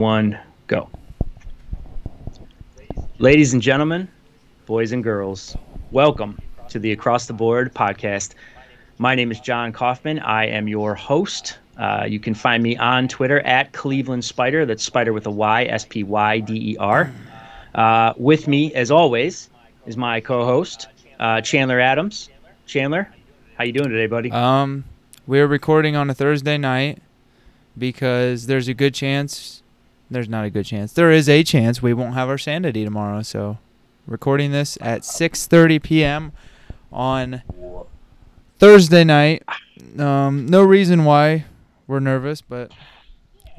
one, go. Ladies and gentlemen, boys and girls, welcome to the Across the Board podcast. My name is John Kaufman. I am your host. You can find me on Twitter at Cleveland Spider. That's Spider with a Y, S-P-Y-D-E-R. With me, as always, is my co-host, Chandler Adams. Chandler, how you doing today, buddy? We're recording on a Thursday night because there's a good chance. There's not a good chance. There is a chance we won't have our sanity tomorrow, so recording this at 6:30 p.m. on Thursday night. No reason why we're nervous, but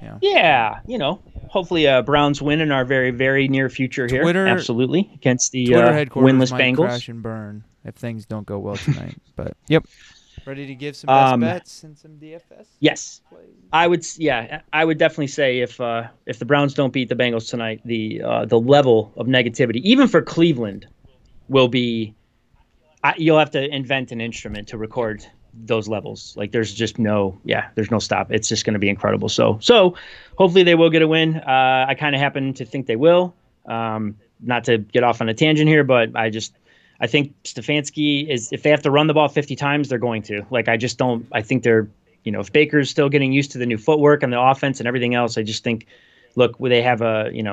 yeah. Yeah, you know, hopefully Browns win in our very, very near future here. Absolutely, against the winless Bengals. Crash and burn if things don't go well tonight. But yep. Ready to give some best bets and some DFS? Yes, I would definitely say if the Browns don't beat the Bengals tonight, the level of negativity, even for Cleveland, will be. You'll have to invent an instrument to record those levels. Like there's no stop. It's just going to be incredible. So hopefully they will get a win. I kind of happen to think they will. Not to get off on a tangent here, but I think Stefanski is, if they have to run the ball 50 times, they're going to. Like, I think they're, you know, if Baker's still getting used to the new footwork and the offense and everything else, I just think, look, they have an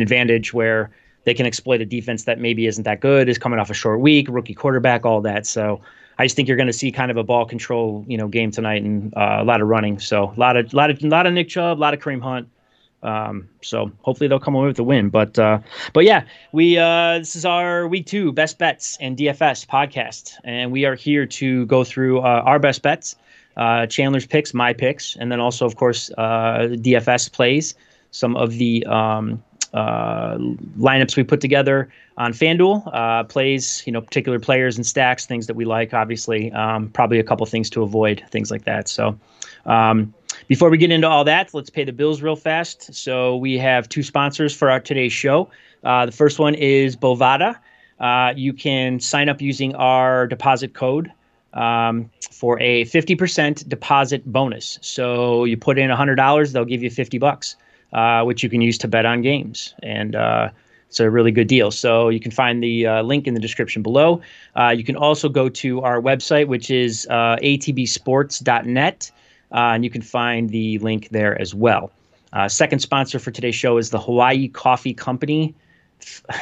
advantage where they can exploit a defense that maybe isn't that good, is coming off a short week, rookie quarterback, all that. So I just think you're going to see kind of a ball control, you know, game tonight and a lot of running. So a lot of Nick Chubb, a lot of Kareem Hunt. So hopefully they'll come away with the win, but yeah, we this is our week 2 best bets and DFS podcast. And we are here to go through, our best bets, Chandler's picks, my picks, and then also of course, DFS plays, some of the, lineups we put together on FanDuel, plays, you know, particular players and stacks, things that we like, obviously, probably a couple things to avoid, things like that. So, before we get into all that, let's pay the bills real fast. So we have 2 sponsors for today's show. The first one is Bovada. You can sign up using our deposit code for a 50% deposit bonus. So you put in $100, they'll give you $50, which you can use to bet on games. And it's a really good deal. So you can find the link in the description below. You can also go to our website, which is atbsports.net. And you can find the link there as well. Second sponsor for today's show is the Hawaii Coffee Company.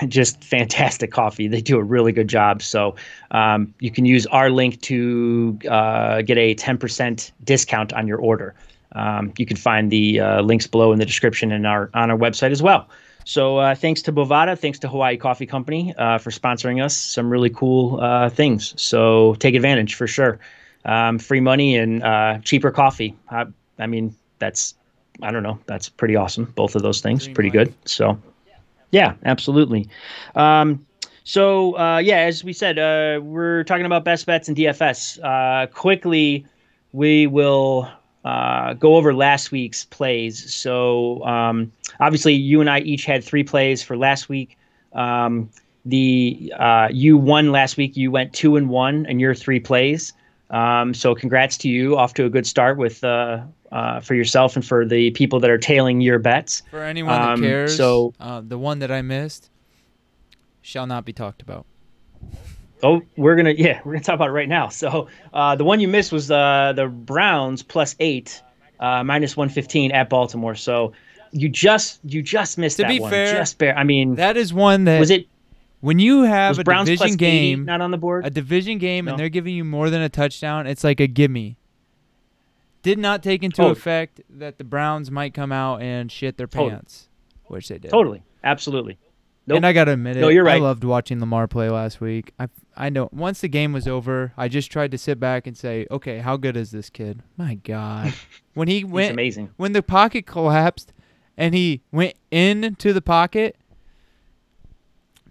Just fantastic coffee. They do a really good job. So you can use our link to get a 10% discount on your order. You can find the links below in the description and on our website as well. So thanks to Bovada, thanks to Hawaii Coffee Company for sponsoring us. Some really cool things. So take advantage for sure. Free money and cheaper coffee. I mean, I don't know. That's pretty awesome. Both of those things, pretty good. So, yeah, absolutely. As we said, we're talking about best bets and DFS. Quickly, we will go over last week's plays. So, obviously, you and I each had 3 plays for last week. You won last week. You went 2-1 in your 3 plays. So congrats to you, off to a good start with for yourself and for the people that are tailing your bets. For anyone that cares, the one that I missed shall not be talked about. Oh, we're gonna talk about it right now. So the one you missed was the Browns +8, -115 at Baltimore. So you just missed that one. To be fair, just bare. I mean, that is one that was it. When you have a division game, not on the board? A division game, no. And they're giving you more than a touchdown, it's like a gimme. Did not take into effect that the Browns might come out and shit their pants, which they did. Totally, absolutely. Nope. And I gotta admit it. No, you're right. I loved watching Lamar play last week. I know. Once the game was over, I just tried to sit back and say, okay, how good is this kid? My God, when he went, he's amazing. When the pocket collapsed, and he went into the pocket.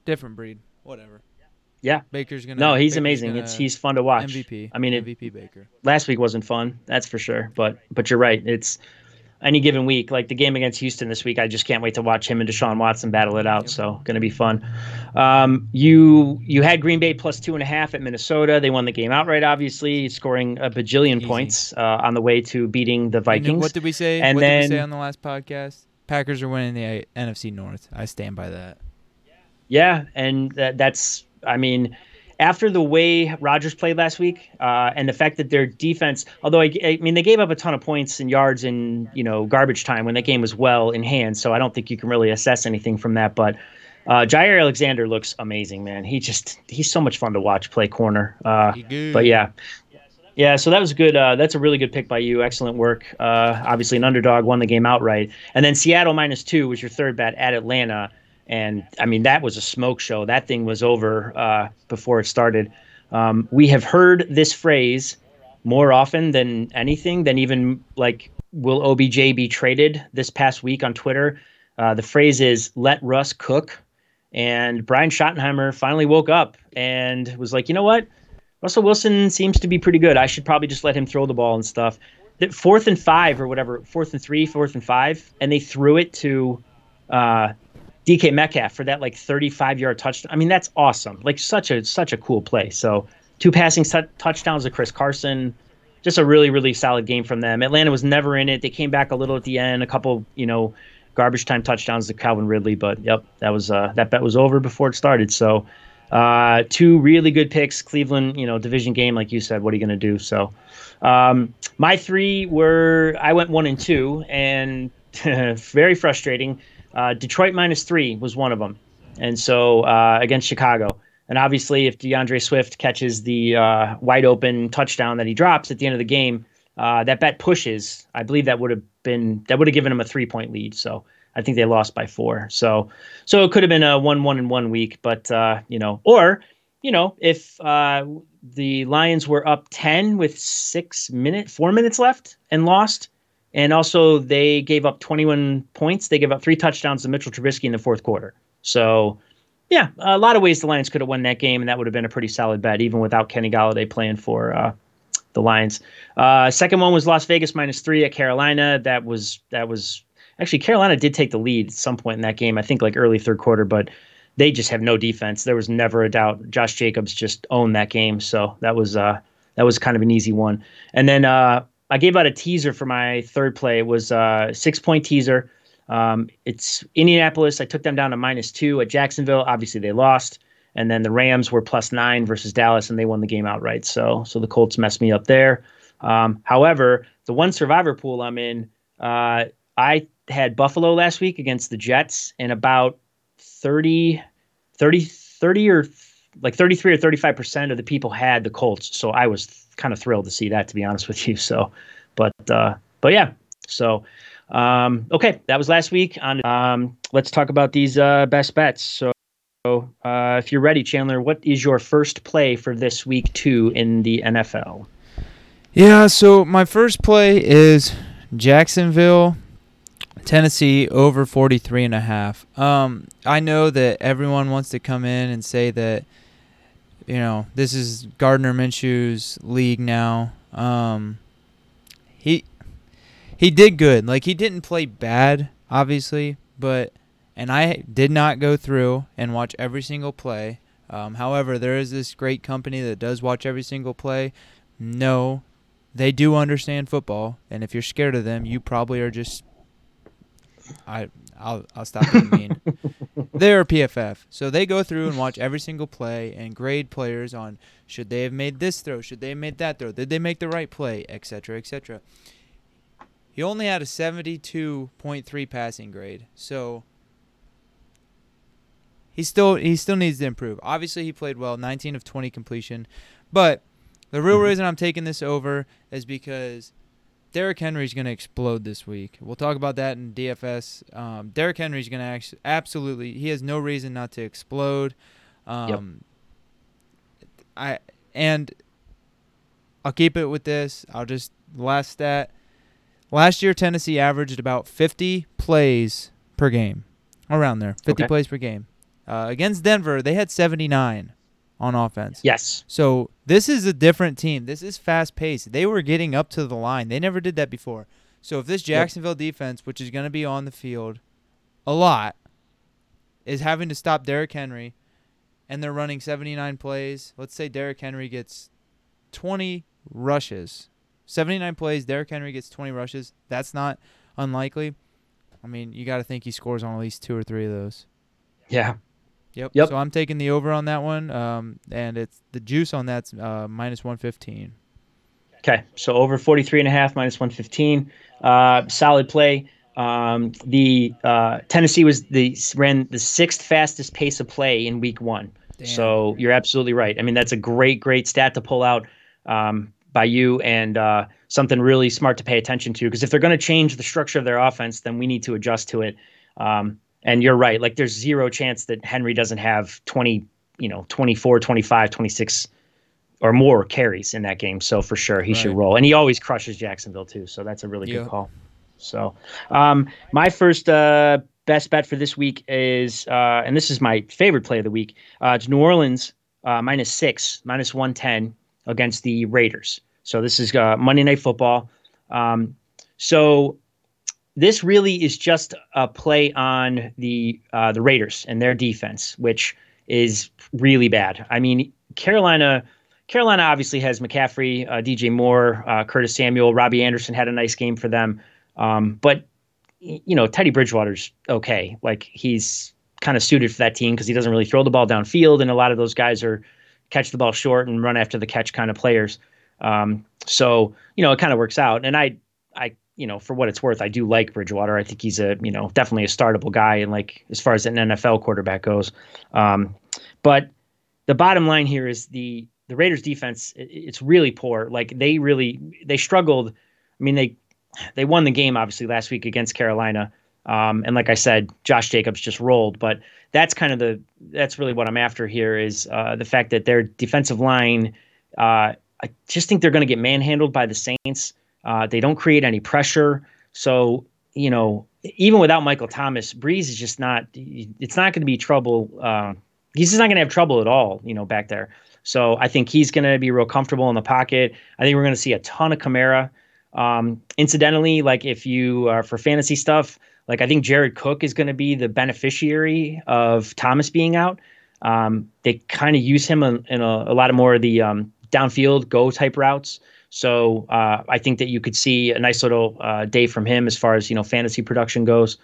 Different breed, whatever. Yeah, Baker's gonna. No, he's Baker's amazing. He's fun to watch. MVP. I mean, MVP Baker. Last week wasn't fun, that's for sure. But you're right. It's any given week, like the game against Houston this week. I just can't wait to watch him and Deshaun Watson battle it out. Yep. So gonna be fun. You had Green Bay +2.5 at Minnesota. They won the game outright, obviously, scoring a bajillion points on the way to beating the Vikings. And what did we say on the last podcast? Packers are winning the NFC North. I stand by that. Yeah, and that's, I mean, after the way Rodgers played last week and the fact that their defense, although, I mean, they gave up a ton of points and yards in, you know, garbage time when that game was well in hand, so I don't think you can really assess anything from that. But Jaire Alexander looks amazing, man. He's so much fun to watch play corner. But, yeah. Yeah, so that was good. That's a really good pick by you. Excellent work. Obviously, an underdog won the game outright. And then Seattle -2 was your third bet at Atlanta. And, I mean, that was a smoke show. That thing was over before it started. We have heard this phrase more often than anything, than even, like, will OBJ be traded this past week on Twitter. The phrase is, let Russ cook. And Brian Schottenheimer finally woke up and was like, you know what? Russell Wilson seems to be pretty good. I should probably just let him throw the ball and stuff. 4th and 5, and they threw it to DK Metcalf for that, like, 35-yard touchdown. I mean, that's awesome. Like, such a cool play. So 2 passing touchdowns to Chris Carson. Just a really, really solid game from them. Atlanta was never in it. They came back a little at the end, a couple, you know, garbage time touchdowns to Calvin Ridley. But, yep, that was that bet was over before it started. So 2 really good picks. Cleveland, you know, division game, like you said, what are you going to do? So my 3 were, I went 1 and 2, and very frustrating. Detroit -3 was one of them. And so against Chicago. And obviously if DeAndre Swift catches the wide open touchdown that he drops at the end of the game, that bet pushes. I believe that would have given him a 3-point lead. So I think they lost by 4. So it could have been a 1-1 in 1 week, but, you know, or, you know, if the Lions were up 10 with 4 minutes left and lost, and also they gave up 21 points, they gave up 3 touchdowns to Mitchell Trubisky in the 4th quarter. So, yeah, a lot of ways the Lions could have won that game, and that would have been a pretty solid bet, even without Kenny Galladay playing for the Lions. Second one was Las Vegas -3 at Carolina. That was. Actually, Carolina did take the lead at some point in that game, I think like early 3rd quarter, but they just have no defense. There was never a doubt. Josh Jacobs just owned that game, so that was kind of an easy one. And then I gave out a teaser for my 3rd play. It was a 6-point teaser. It's Indianapolis. I took them down to -2 at Jacksonville. Obviously, they lost. And then the Rams were +9 versus Dallas, and they won the game outright. So the Colts messed me up there. However, the one survivor pool I'm in, I had Buffalo last week against the Jets, and about 33 or 35% of the people had the Colts. So I was kind of thrilled to see that, to be honest with you. So, but yeah, so, okay. That was last week on, let's talk about these, best bets. So, if you're ready, Chandler, what is your first play for this week 2 in the NFL? Yeah. So my first play is Jacksonville, Tennessee over 43.5. I know that everyone wants to come in and say that, you know, this is Gardner Minshew's league now. He did good. Like, he didn't play bad, obviously, and I did not go through and watch every single play. However, there is this great company that does watch every single play. No, they do understand football, and if you're scared of them, you probably are just. I'll stop being mean. They're PFF, so they go through and watch every single play and grade players on should they have made this throw, should they have made that throw, did they make the right play, etc., etc. He only had a 72.3 passing grade, so he still needs to improve. Obviously, he played well, 19 of 20 completion, but the real reason I'm taking this over is because Derrick Henry's going to explode this week. We'll talk about that in DFS. Derrick Henry's going to absolutely – he has no reason not to explode. And I'll keep it with this. I'll just – last stat. Last year, Tennessee averaged about 50 plays per game, around there, 50 plays per game. Against Denver, they had 79 on offense. Yes. So – this is a different team. This is fast-paced. They were getting up to the line. They never did that before. So if this Jacksonville defense, which is going to be on the field a lot, is having to stop Derrick Henry, and they're running 79 plays, let's say Derrick Henry gets 20 rushes. 79 plays, Derrick Henry gets 20 rushes. That's not unlikely. I mean, you got to think he scores on at least two or three of those. Yeah. Yep. So I'm taking the over on that one, and it's the juice on that's minus 115. Okay, so over 43.5 minus 115, solid play. The Tennessee was ran the sixth fastest pace of play in Week One. Damn. So you're absolutely right. I mean, that's a great stat to pull out by you, and something really smart to pay attention to, because if they're going to change the structure of their offense, then we need to adjust to it. And you're right. Like, there's zero chance that Henry doesn't have 24, 25, 26 or more carries in that game. So for sure he should roll. And he always crushes Jacksonville too. So that's a really good call. So my first best bet for this week is, and this is my favorite play of the week, it's New Orleans minus 110 against the Raiders. So this is Monday Night Football. So this really is just a play on the Raiders and their defense, which is really bad. I mean, Carolina obviously has McCaffrey, DJ Moore, Curtis Samuel, Robbie Anderson had a nice game for them. But, you know, Teddy Bridgewater's okay. Like, he's kind of suited for that team because he doesn't really throw the ball downfield, and a lot of those guys are catch the ball short and run after the catch kind of players. So, you know, it kind of works out. And I you know, for what it's worth, I do like Bridgewater. I think he's definitely a startable guy, and like as far as an NFL quarterback goes. But the bottom line here is the Raiders defense, it's really poor. Like, they struggled. I mean, they won the game obviously last week against Carolina. And like I said, Josh Jacobs just rolled, but that's kind of that's really what I'm after here is the fact that their defensive line, I just think they're going to get manhandled by the Saints. They don't create any pressure. So, you know, even without Michael Thomas, Breeze is just it's not going to be trouble. He's just not going to have trouble at all, you know, back there. So I think he's going to be real comfortable in the pocket. I think we're going to see a ton of Kamara. Incidentally, like if you are for fantasy stuff, like I think Jared Cook is going to be the beneficiary of Thomas being out. They kind of use him in a lot of more of the downfield go type routes. So I think that you could see a nice little day from him as far as, you know, fantasy production goes.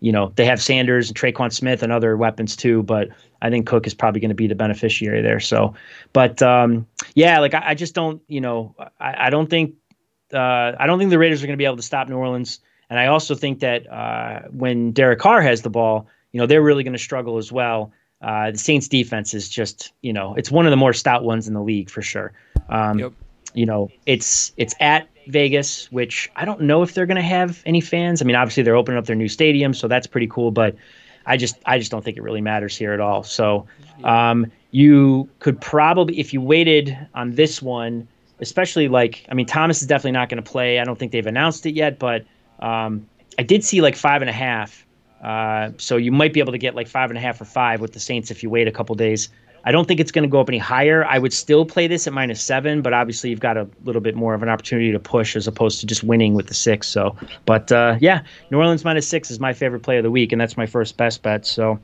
You know, they have Sanders and Tre'Quan Smith and other weapons too, but I think Cook is probably going to be the beneficiary there. So, but I just don't, you know, I don't think the Raiders are going to be able to stop New Orleans. And I also think that when Derek Carr has the ball, you know, they're really going to struggle as well. The Saints defense is just, you know, it's one of the more stout ones in the league for sure. You know, it's at Vegas, which I don't know if they're going to have any fans. I mean, obviously they're opening up their new stadium, so that's pretty cool, but I just don't think it really matters here at all. So you could probably, if you waited on this one, especially like, I mean, Thomas is definitely not going to play. I don't think they've announced it yet, but I did see like 5.5. So you might be able to get like 5.5 or 5 with the Saints if you wait a couple days. I don't think it's going to go up any higher. I would still play this at minus 7, but obviously you've got a little bit more of an opportunity to push as opposed to just winning with the 6. So, but New Orleans minus 6 is my favorite play of the week, and that's my first best bet. So,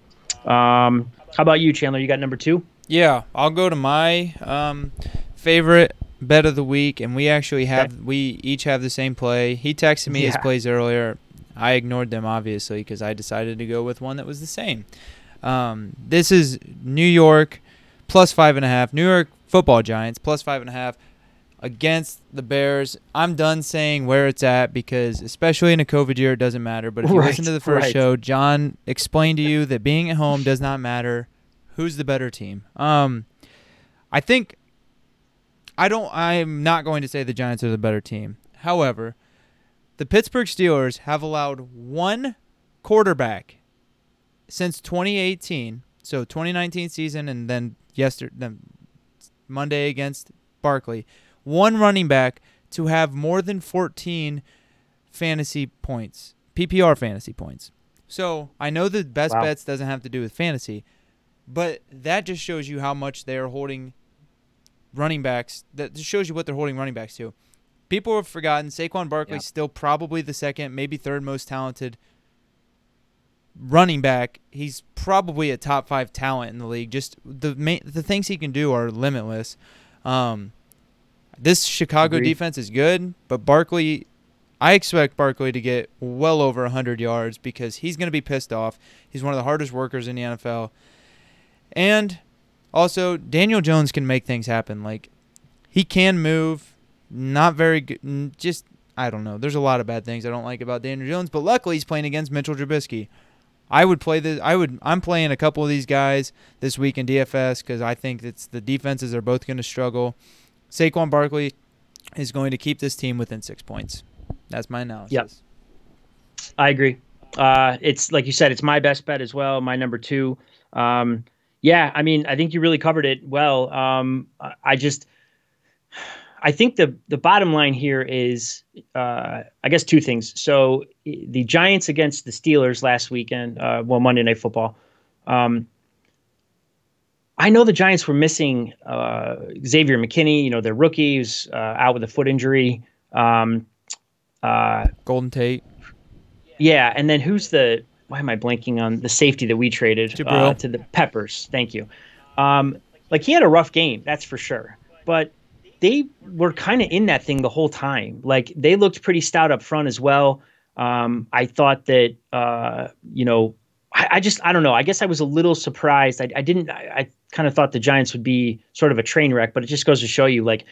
how about you, Chandler? You got number 2? Yeah, I'll go to my favorite bet of the week, and we actually we each have the same play. He texted me his plays earlier. I ignored them obviously because I decided to go with one that was the same. This is New York plus 5.5. New York Football Giants plus 5.5 against the Bears. I'm done saying where it's at because, especially in a COVID year, it doesn't matter. But if you listen to the first show, John explained to you that being at home does not matter. Who's the better team? I think I'm not going to say the Giants are the better team. However, the Pittsburgh Steelers have allowed one quarterback since 2018, so 2019 season and then Monday against Barkley, one running back to have more than 14 fantasy points, PPR fantasy points. So I know the best bets doesn't have to do with fantasy, but that just shows you how much they're holding running backs. That just shows you what they're holding running backs to. People have forgotten Saquon Barkley is still probably the second, maybe third most talented running back. He's probably a top 5 talent in the league. Just the things he can do are limitless. This Chicago defense is good, but Barkley, I expect Barkley to get well over 100 yards because he's going to be pissed off. He's one of the hardest workers in the NFL. And also, Daniel Jones can make things happen. Like, he can move. Not very good. Just, I don't know. There's a lot of bad things I don't like about Daniel Jones. But luckily, he's playing against Mitchell Trubisky. I would play this. I'm playing a couple of these guys this week in DFS because I think it's the defenses are both going to struggle. Saquon Barkley is going to keep this team within 6 points. That's my analysis. Yes, I agree. It's like you said, it's my best bet as well. My number two. Yeah, I mean, I think you really covered it well. I think the bottom line here is, I guess, two things. So the Giants against the Steelers last weekend, Monday Night Football. I know the Giants were missing Xavier McKinney, their rookie who's out with a foot injury. Golden Tate. Yeah, and then why am I blanking on the safety that we traded to the Peppers? Thank you. He had a rough game, that's for sure. But they were kind of in that thing the whole time. Like, they looked pretty stout up front as well. I thought that, I don't know. I guess I was a little surprised. I kind of thought the Giants would be sort of a train wreck, but it just goes to show you, like,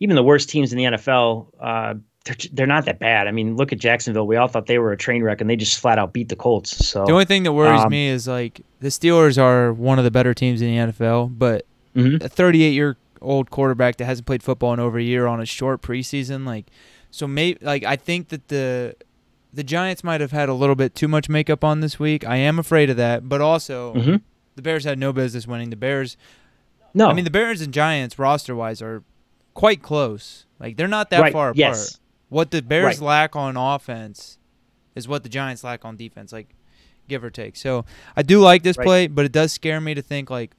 even the worst teams in the NFL, they're not that bad. I mean, look at Jacksonville. We all thought they were a train wreck, and they just flat out beat the Colts. So the only thing that worries me is, like, the Steelers are one of the better teams in the NFL, but a 38-year-old quarterback that hasn't played football in over a year on a short preseason, I think that the Giants might have had a little bit too much makeup on this week. I am afraid of that, but also the Bears had no business winning. No, I mean, the Bears and Giants roster-wise are quite close. Like, they're not that far apart. Yes. What the Bears lack on offense is what the Giants lack on defense, like, give or take. So I do like this play, but it does scare me to think, like,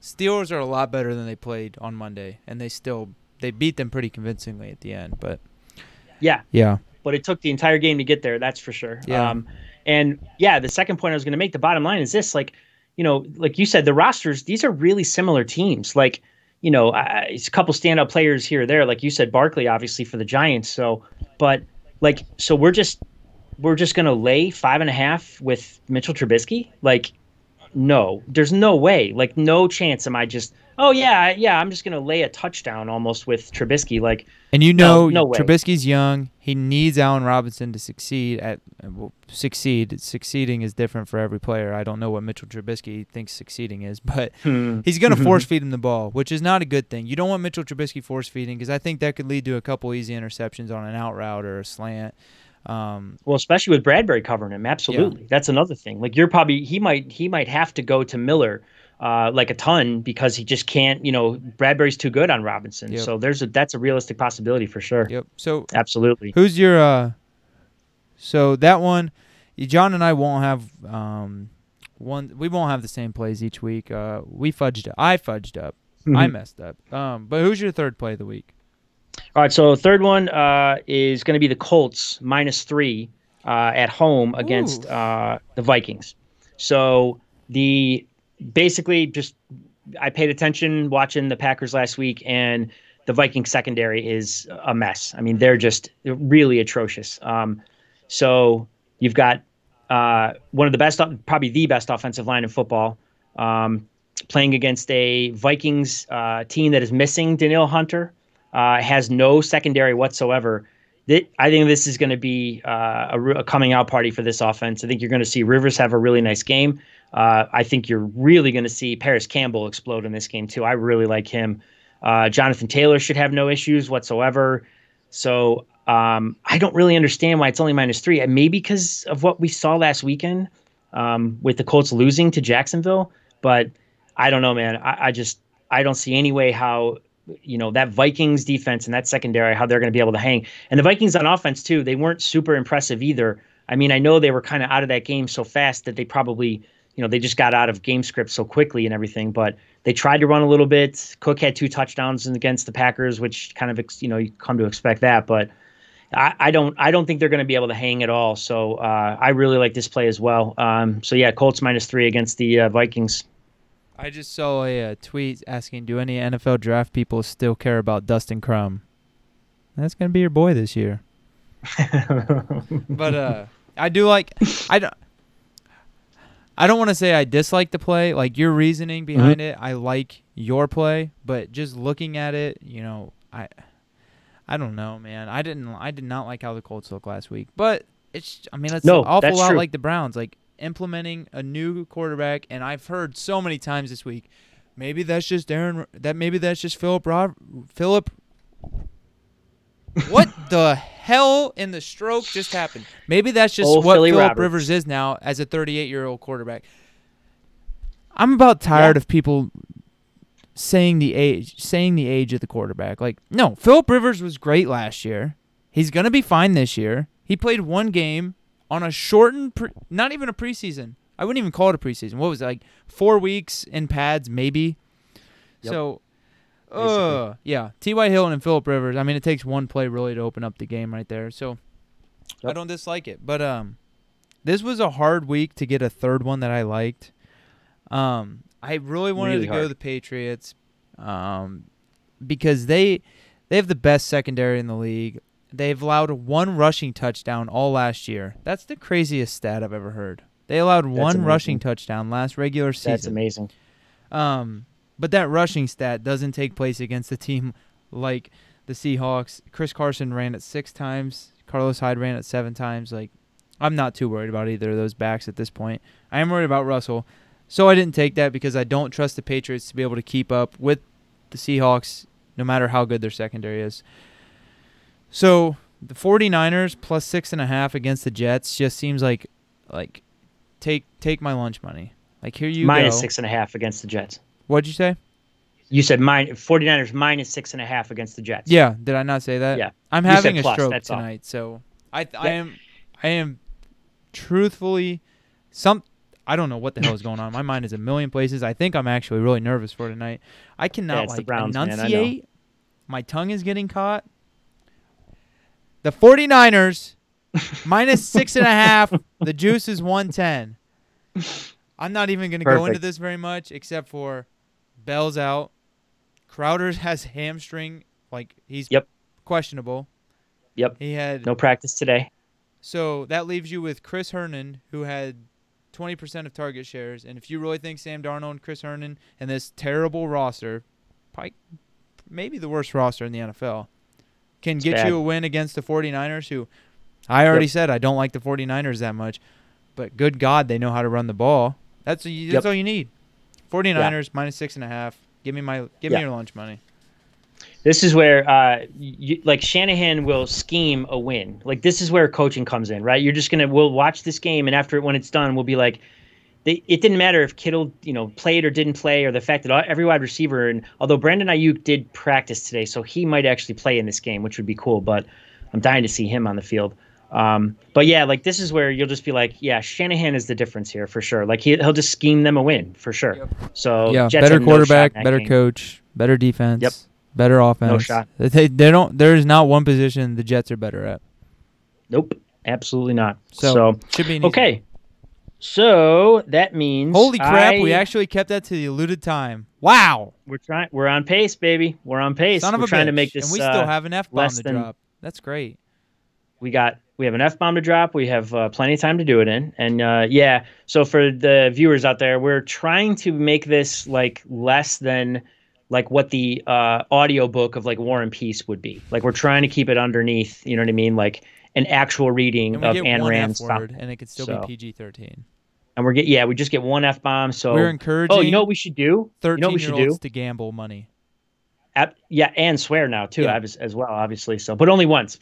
Steelers are a lot better than they played on Monday, and they beat them pretty convincingly at the end. But yeah. But it took the entire game to get there, that's for sure. Yeah. The second point I was going to make, the bottom line is this, like you said, the rosters, these are really similar teams. Like, it's a couple standout players here or there. Like you said, Barkley, obviously, for the Giants. So we're just going to lay 5.5 with Mitchell Trubisky. Like, no, there's no way, like, no chance. Am I just, I'm just going to lay a touchdown almost with Trubisky. Like, and no Trubisky's young. He needs Allen Robinson to succeed succeed. Succeeding is different for every player. I don't know what Mitchell Trubisky thinks succeeding is, but he's going to force feed him the ball, which is not a good thing. You don't want Mitchell Trubisky force feeding because I think that could lead to a couple easy interceptions on an out route or a slant. Especially with Bradbury covering him, absolutely. Yeah. That's another thing. Like, you're probably he might have to go to Miller like a ton because he just can't. Bradbury's too good on Robinson, so that's a realistic possibility for sure. Yep. So absolutely. Who's your So that one, John and I won't have one. We won't have the same plays each week. We fudged up. I fudged up. I messed up. But who's your third play of the week? All right, so third one is going to be the Colts -3 at home against the Vikings. So I paid attention watching the Packers last week, and the Vikings secondary is a mess. I mean, they're just really atrocious. So you've got one of the best, probably the best offensive line in football, playing against a Vikings team that is missing Danielle Hunter. Has no secondary whatsoever. I think this is going to be a coming out party for this offense. I think you're going to see Rivers have a really nice game. I think you're really going to see Paris Campbell explode in this game too. I really like him. Jonathan Taylor should have no issues whatsoever. So I don't really understand why it's only -3. Maybe because of what we saw last weekend with the Colts losing to Jacksonville. But I don't know, man. I don't see any way how that Vikings defense and that secondary, how they're going to be able to hang. And the Vikings on offense too, they weren't super impressive either. I mean, I know they were kind of out of that game so fast that they probably, they just got out of game script so quickly and everything, but they tried to run a little bit. Cook had 2 touchdowns against the Packers, which kind of, you come to expect that, but I don't think they're going to be able to hang at all. So I really like this play as well. Colts -3 against the Vikings. I just saw a tweet asking, do any NFL draft people still care about Dustin Crum? That's going to be your boy this year. But I do like – I don't want to say I dislike the play. Like, your reasoning behind it, I like your play. But just looking at it, you know, I don't know, man. I did not like how the Colts looked last week. But it's – I mean, it's an awful lot like the Browns. Like, implementing a new quarterback, and I've heard so many times this week, maybe that's just Philip. What the hell in the stroke just happened? Maybe that's just old what Philip Rivers is now as a 38-year-old quarterback. I'm about tired of people saying the age of the quarterback. Like, no, Philip Rivers was great last year. He's gonna be fine this year. He played one game on a shortened, not even a preseason. I wouldn't even call it a preseason. What was it, like 4 weeks in pads, maybe? Yep. So, yeah, T.Y. Hilton and Philip Rivers. I mean, it takes one play really to open up the game right there. So, I don't dislike it. But this was a hard week to get a third one that I liked. I really wanted to go to the Patriots because they have the best secondary in the league. They've allowed one rushing touchdown all last year. That's the craziest stat I've ever heard. They allowed one rushing touchdown last regular season. That's amazing. But that rushing stat doesn't take place against a team like the Seahawks. Chris Carson ran it 6 times. Carlos Hyde ran it 7 times. Like, I'm not too worried about either of those backs at this point. I am worried about Russell. So I didn't take that because I don't trust the Patriots to be able to keep up with the Seahawks no matter how good their secondary is. So the 49ers plus 6.5 against the Jets just seems like take my lunch money. Like, here you minus go. -6.5 against the Jets. What'd you say? You said 49ers minus 6.5 against the Jets. Yeah, did I not say that? Yeah, I'm having a stroke tonight, so I am truthfully I don't know what the hell is going on. My mind is a million places. I think I'm actually really nervous for tonight. I cannot like Browns, enunciate. Man, my tongue is getting caught. The 49ers, minus 6.5. The juice is 110. I'm not even going to go into this very much except for Bell's out. Crowder has hamstring. Like, he's questionable. Yep. He had no practice today. So that leaves you with Chris Herndon, who had 20% of target shares. And if you really think Sam Darnold and Chris Herndon and this terrible roster, probably maybe the worst roster in the NFL, can get you a win against the 49ers, who I already said I don't like the 49ers that much, but good God, they know how to run the ball. That's all you need. 49ers minus 6.5. Give me your lunch money. This is where Shanahan will scheme a win. Like, this is where coaching comes in, right? You're just gonna we'll watch this game, and after when it's done, we'll be like, it didn't matter if Kittle, played or didn't play, or the fact that every wide receiver, and although Brandon Ayuk did practice today, so he might actually play in this game, which would be cool. But I'm dying to see him on the field. But yeah, like, this is where you'll just be like, yeah, Shanahan is the difference here for sure. Like, he'll just scheme them a win for sure. Yep. So yeah, Jets better quarterback, better coach, better defense, better offense. No shot. They don't. There is not one position the Jets are better at. Nope, absolutely not. So should be an easy one. So that means holy crap! We actually kept that to the allotted time. Wow, we're on pace, baby. We're on pace. Son of a bitch. We're trying to make this, and we still have an F-bomb to drop. That's great. We have an F-bomb to drop. We have plenty of time to do it in. And so for the viewers out there, we're trying to make this like less than like what the audio book of like War and Peace would be. Like, we're trying to keep it underneath. You know what I mean? Like, an actual reading of Ayn Rand's F-word, and it could still be PG-13. And we just get one F-bomb. So we're encouraging. Oh, you know what we should do? 13-year-olds to gamble money. Yeah, and swear now too, as well, obviously. So, but only once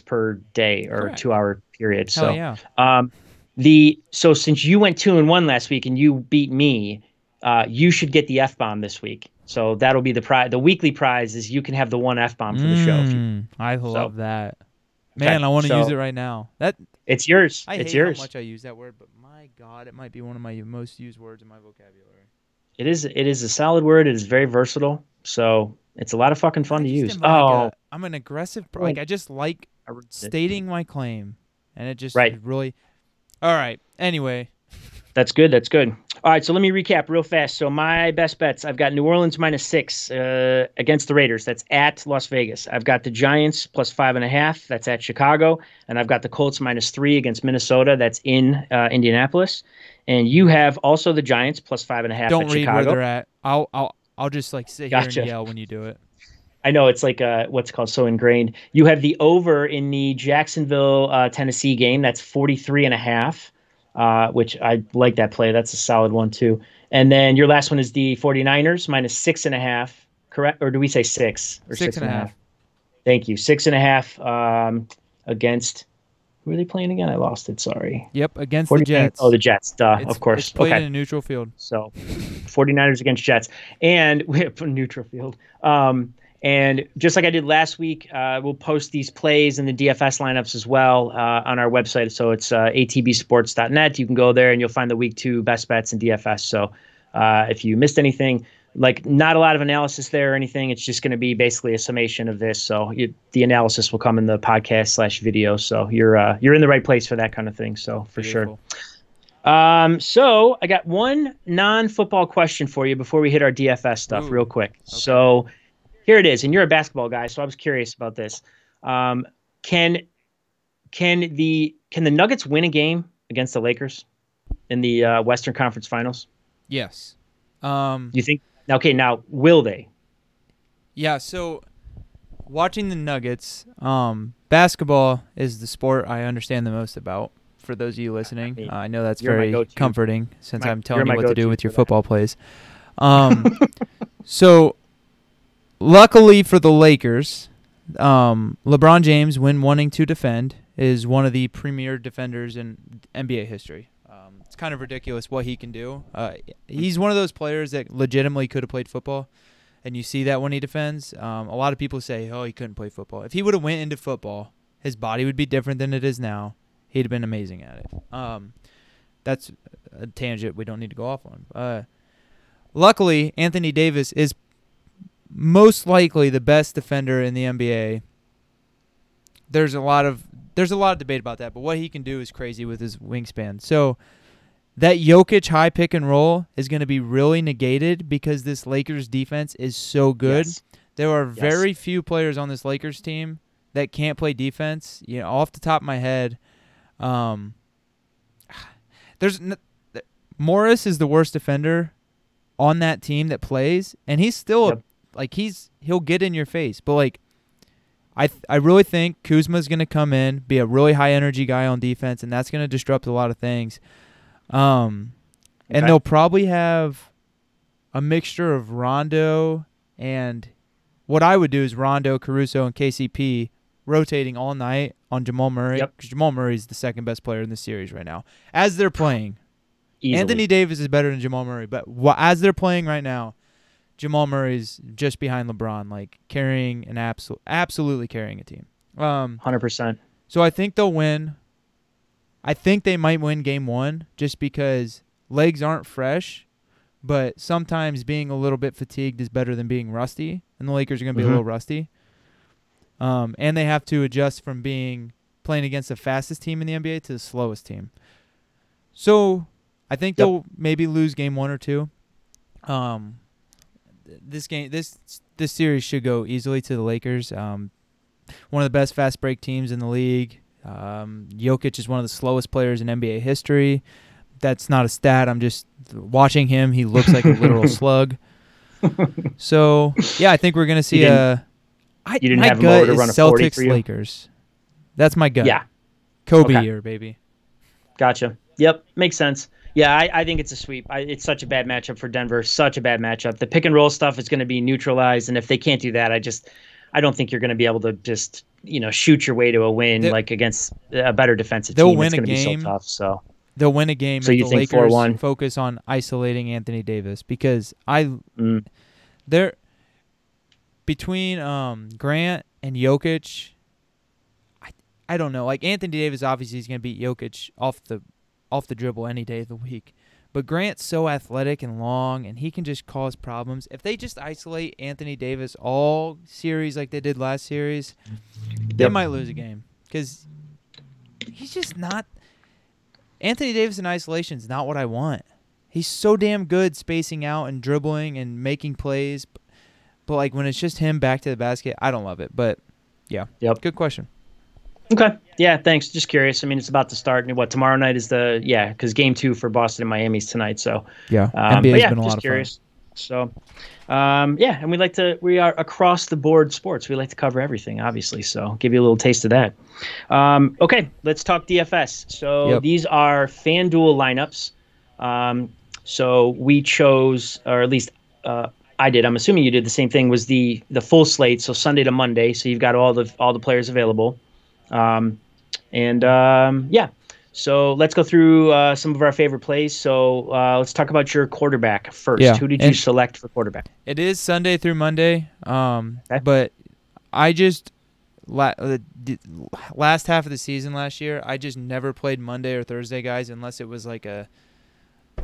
per day or correct. 2-hour period. So, since you went 2-1 last week and you beat me, you should get the F-bomb this week. So that'll be the prize. The weekly prize is you can have the one F-bomb for the show. I love that. Man, okay, I want to use it right now. It's yours. I hate how much I use that word, but my God, it might be one of my most used words in my vocabulary. It is a solid word. It is very versatile. So it's a lot of fucking fun to use. I'm an aggressive. Like, I just like stating my claim, and it just really. All right. Anyway. That's good. All right, so let me recap real fast. So my best bets, I've got New Orleans -6 against the Raiders. That's at Las Vegas. I've got the Giants +5.5. That's at Chicago. And I've got the Colts -3 against Minnesota. That's in Indianapolis. And you have also the Giants +5.5 at Chicago. Don't read where they're at. I'll just like sit here and yell when you do it. I know it's like what's called so ingrained. You have the over in the Jacksonville, Tennessee game. That's 43.5, which I like that play. That's a solid one too. And then your last one is the 49ers -6.5, correct? Or do we say six? Or six and a half. Thank you. 6.5 against. Who are they playing again? I lost it. Sorry. Yep, against the Jets. Oh, the Jets. Duh, of course. It's played in a neutral field. So 49ers against Jets. And we have a neutral field. And just like I did last week, we'll post these plays and the DFS lineups as well on our website. So it's atbsports.net. You can go there and you'll find the week 2 best bets and DFS. So if you missed anything, like not a lot of analysis there or anything, it's just going to be basically a summation of this. So the analysis will come in the podcast /video. So you're in the right place for that kind of thing. So for Beautiful. Sure. So I got one non-football question for you before we hit our DFS stuff real quick. Okay. So. Here it is, and you're a basketball guy, so I was curious about this. Can the Nuggets win a game against the Lakers in the Western Conference Finals? Yes. You think? Okay, now will they? Yeah. So, watching the Nuggets, basketball is the sport I understand the most about. For those of you listening, I know that's very comforting since I'm telling you what to do with your football plays. So. Luckily for the Lakers, LeBron James, when wanting to defend, is one of the premier defenders in NBA history. It's kind of ridiculous what he can do. He's one of those players that legitimately could have played football, and you see that when he defends. A lot of people say, oh, he couldn't play football. If he would have went into football, his body would be different than it is now. He'd have been amazing at it. That's a tangent we don't need to go off on. Luckily, Anthony Davis is most likely the best defender in the NBA. There's a lot of debate about that, but what he can do is crazy with his wingspan. So that Jokic high pick and roll is going to be really negated because this Lakers defense is so good. Yes. There are very few players on this Lakers team that can't play defense. You know, off the top of my head, Morris is the worst defender on that team that plays, and he's still a he'll get in your face, but I really think Kuzma's gonna come in, be a really high energy guy on defense, and that's gonna disrupt a lot of things. And they'll probably have a mixture of Rondo and what I would do is Rondo, Caruso, and KCP rotating all night on Jamal Murray. Yep. Jamal Murray's the second best player in the series right now as they're playing. Easily. Anthony Davis is better than Jamal Murray, but as they're playing right now. Jamal Murray's just behind LeBron, carrying an absolutely carrying a team. 100%. So I think they'll win. I think they might win game 1 just because legs aren't fresh, but sometimes being a little bit fatigued is better than being rusty, and the Lakers are going to be a little rusty. And they have to adjust from playing against the fastest team in the NBA to the slowest team. So I think they'll maybe lose game 1 or 2. This series should go easily to the Lakers. One of the best fast break teams in the league. Jokic is one of the slowest players in NBA history. That's not a stat. I'm just watching him. He looks like a literal slug. So I think we're gonna see you didn't have him to run a 40 for you? Celtics Lakers. That's my gut. Yeah, Kobe year, baby. Gotcha. Yep, makes sense. Yeah, I think it's a sweep. It's such a bad matchup for Denver, such a bad matchup. The pick and roll stuff is going to be neutralized, and if they can't do that, I don't think you're going to be able to just shoot your way to a win against a better defensive team. It's going to be so tough. So they'll win a game. So you think the Lakers 4-1 focus on isolating Anthony Davis because they're between Grant and Jokic. I don't know. Anthony Davis obviously is going to beat Jokic off the dribble any day of the week. But Grant's so athletic and long, and he can just cause problems. If they just isolate Anthony Davis all series like they did last series, they might lose a game because he's just not – Anthony Davis in isolation is not what I want. He's so damn good spacing out and dribbling and making plays. But, like, when it's just him back to the basket, I don't love it. But, yeah. Yep. Good question. Okay. Yeah, thanks. Just curious. I mean, it's about to start. What, tomorrow night is the – yeah, because game two for Boston and Miami's tonight. So, yeah, NBA's been a lot of fun. So, yeah, and we like to – we are across the board sports. We like to cover everything, obviously. So, give you a little taste of that. Okay, let's talk DFS. So, these are FanDuel lineups. So, we chose – or at least I did. I'm assuming you did the same thing. Was the full slate, so Sunday to Monday. So you've got all the players available, yeah. So let's go through some of our favorite plays. So let's talk about your quarterback first. Yeah. Who did you select for quarterback? It is Sunday through Monday, okay. But I just last half of the season last year, I just never played Monday or Thursday guys unless it was like a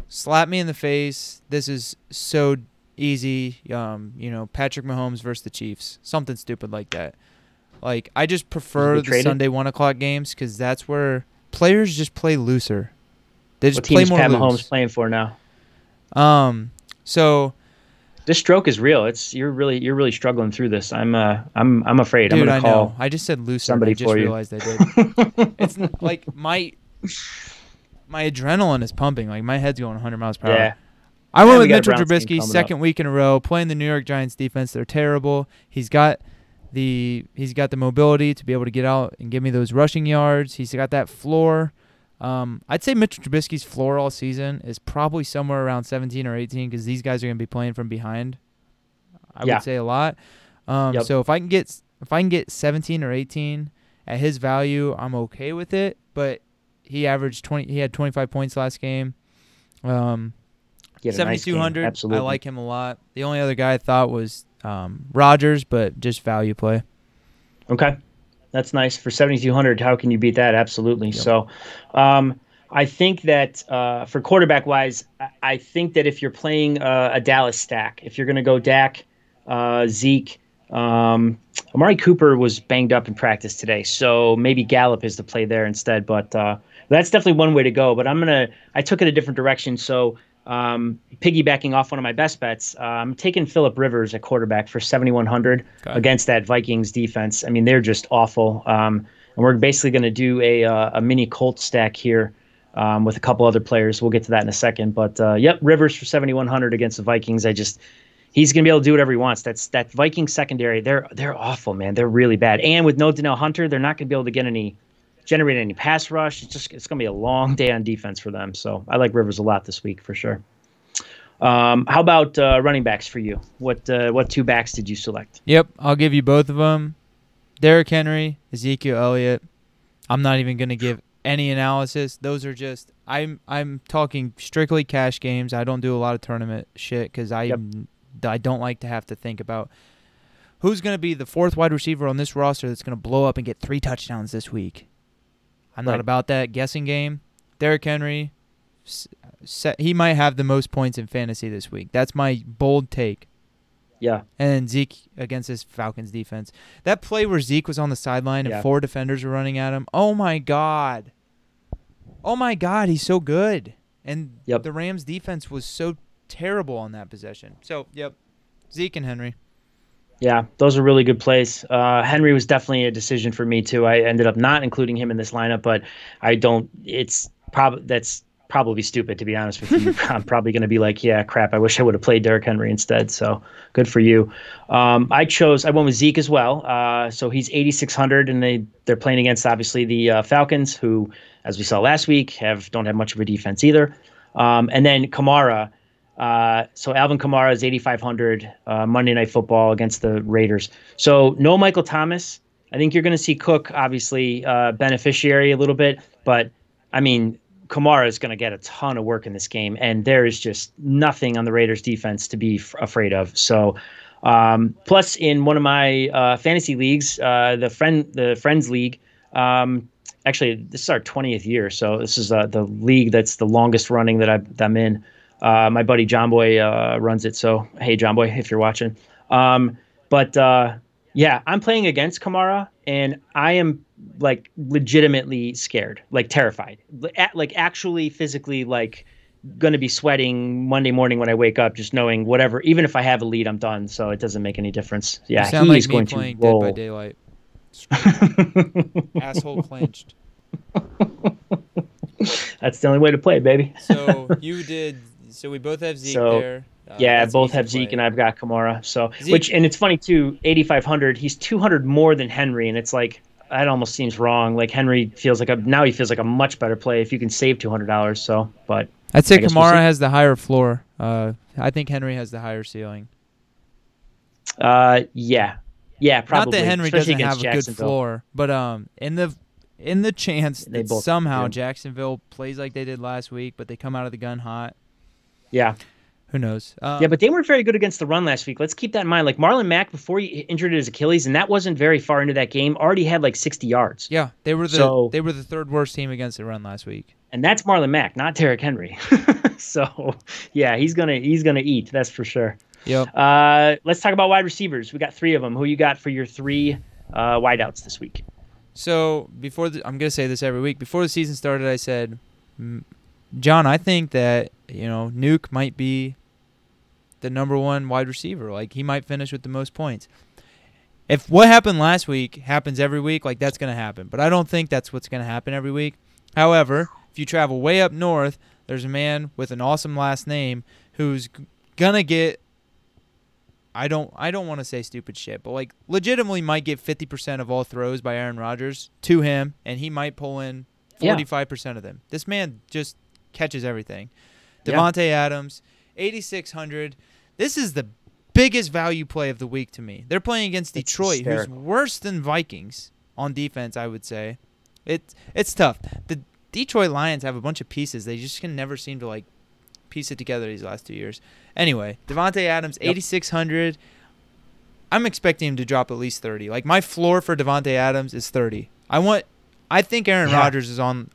slap me in the face. This is so easy, you know, Patrick Mahomes versus the Chiefs, something stupid like that. Like, I just prefer the Sunday 1 o'clock games because that's where players just play looser. They just play more loose. What team is Pat Mahomes playing for now? So this stroke is real. It's you're really struggling through this. I'm afraid. Dude, I'm gonna call. I know. I just said looser. Somebody and I just realized I did. It's like my adrenaline is pumping. Like my head's going 100 miles per hour. Yeah. I went with Mitchell Trubisky, second week in a row, playing the New York Giants defense. They're terrible. He's got the mobility to be able to get out and give me those rushing yards. He's got that floor. I'd say Mitchell Trubisky's floor all season is probably somewhere around 17 or 18 because these guys are going to be playing from behind. I would say a lot. So if I can get 17 or 18 at his value, I'm okay with it. But he averaged 20. He had 25 points last game. 7,200, nice. I like him a lot. The only other guy I thought was Rodgers, but just value play. Okay, that's nice. For 7,200, how can you beat that? Absolutely. Yep. So I think that for quarterback-wise, I think that if you're playing a Dallas stack, if you're going to go Dak, Zeke, Amari Cooper was banged up in practice today, so maybe Gallup is the play there instead. But that's definitely one way to go. But I took it a different direction, so piggybacking off one of my best bets, I'm taking Philip Rivers at quarterback for 7,100 against that Vikings defense. I mean, they're just awful. And we're basically going to do a mini Colts stack here with a couple other players. We'll get to that in a second. But, Rivers for 7,100 against the Vikings. He's going to be able to do whatever he wants. That Viking secondary, they're awful, man. They're really bad. And with no Danielle Hunter, they're not going to be able to generate any pass rush. It's going to be a long day on defense for them. So I like Rivers a lot this week for sure. How about running backs for you? What two backs did you select? Yep, I'll give you both of them. Derrick Henry, Ezekiel Elliott. I'm not even going to give any analysis. Those are just I'm talking strictly cash games. I don't do a lot of tournament shit because I don't like to have to think about who's going to be the fourth wide receiver on this roster that's going to blow up and get 3 touchdowns this week. I'm not about that guessing game. Derrick Henry, he might have the most points in fantasy this week. That's my bold take. Yeah. And Zeke against this Falcons defense. That play where Zeke was on the sideline and 4 defenders were running at him. Oh, my God. He's so good. And the Rams defense was so terrible on that possession. So, Zeke and Henry. Yeah, those are really good plays. Henry was definitely a decision for me too. I ended up not including him in this lineup, but I don't. That's probably stupid to be honest with you. I'm probably going to be like, yeah, crap. I wish I would have played Derrick Henry instead. So good for you. I went with Zeke as well. So he's 8,600, and they're playing against obviously the Falcons, who, as we saw last week, don't have much of a defense either. And then Kamara. So Alvin Kamara is 8,500 Monday Night Football against the Raiders. So no Michael Thomas. I think you're going to see Cook, obviously, beneficiary a little bit. But, I mean, Kamara is going to get a ton of work in this game. And there is just nothing on the Raiders defense to be afraid of. So plus in one of my fantasy leagues, the Friends League, actually, this is our 20th year. So this is the league that's the longest running that I'm in. My buddy John Boy runs it, so hey John Boy, if you're watching. I'm playing against Kamara, and I am like legitimately scared, like terrified, like actually physically like going to be sweating Monday morning when I wake up, just knowing whatever, even if I have a lead, I'm done. So it doesn't make any difference. Yeah, you sound he's like me going playing to roll. Dead by Daylight. Asshole clenched. That's the only way to play, baby. So you did. So we both have Zeke there. Yeah, both have Zeke, and I've got Kamara. So Zeke. Which, and it's funny too. 8,500. He's 200 more than Henry, and it's like that almost seems wrong. Like Henry feels like a much better play if you can save $200. So, but I'd say Kamara has the higher floor. I think Henry has the higher ceiling. Yeah, probably. Not that Henry doesn't have a good floor, but in the chance that somehow Jacksonville plays like they did last week, but they come out of the gun hot. Yeah. Who knows? But they weren't very good against the run last week. Let's keep that in mind. Like Marlon Mack, before he injured his Achilles, and that wasn't very far into that game, already had like 60 yards. Yeah, they were the third worst team against the run last week. And that's Marlon Mack, not Derrick Henry. So yeah, he's gonna eat. That's for sure. Yep. Let's talk about wide receivers. We got three of them. Who you got for your three wideouts this week? So I'm gonna say this every week. Before the season started, I said, John, I think that Nuke might be the #1 wide receiver. Like he might finish with the most points. If what happened last week happens every week, like that's gonna happen. But I don't think that's what's gonna happen every week. However, if you travel way up north, there's a man with an awesome last name who's gonna get. I don't want to say stupid shit, but like legitimately might get 50% of all throws by Aaron Rodgers to him, and he might pull in 45% of them. This man just catches everything. Devonta Adams, 8,600. This is the biggest value play of the week to me. They're playing against Detroit, who's worse than Vikings on defense, I would say. It's tough. The Detroit Lions have a bunch of pieces. They just can never seem to like piece it together these last 2 years. Anyway, Devonta Adams, 8,600. I'm expecting him to drop at least 30. Like my floor for Devonta Adams is 30. I think Aaron Rodgers is on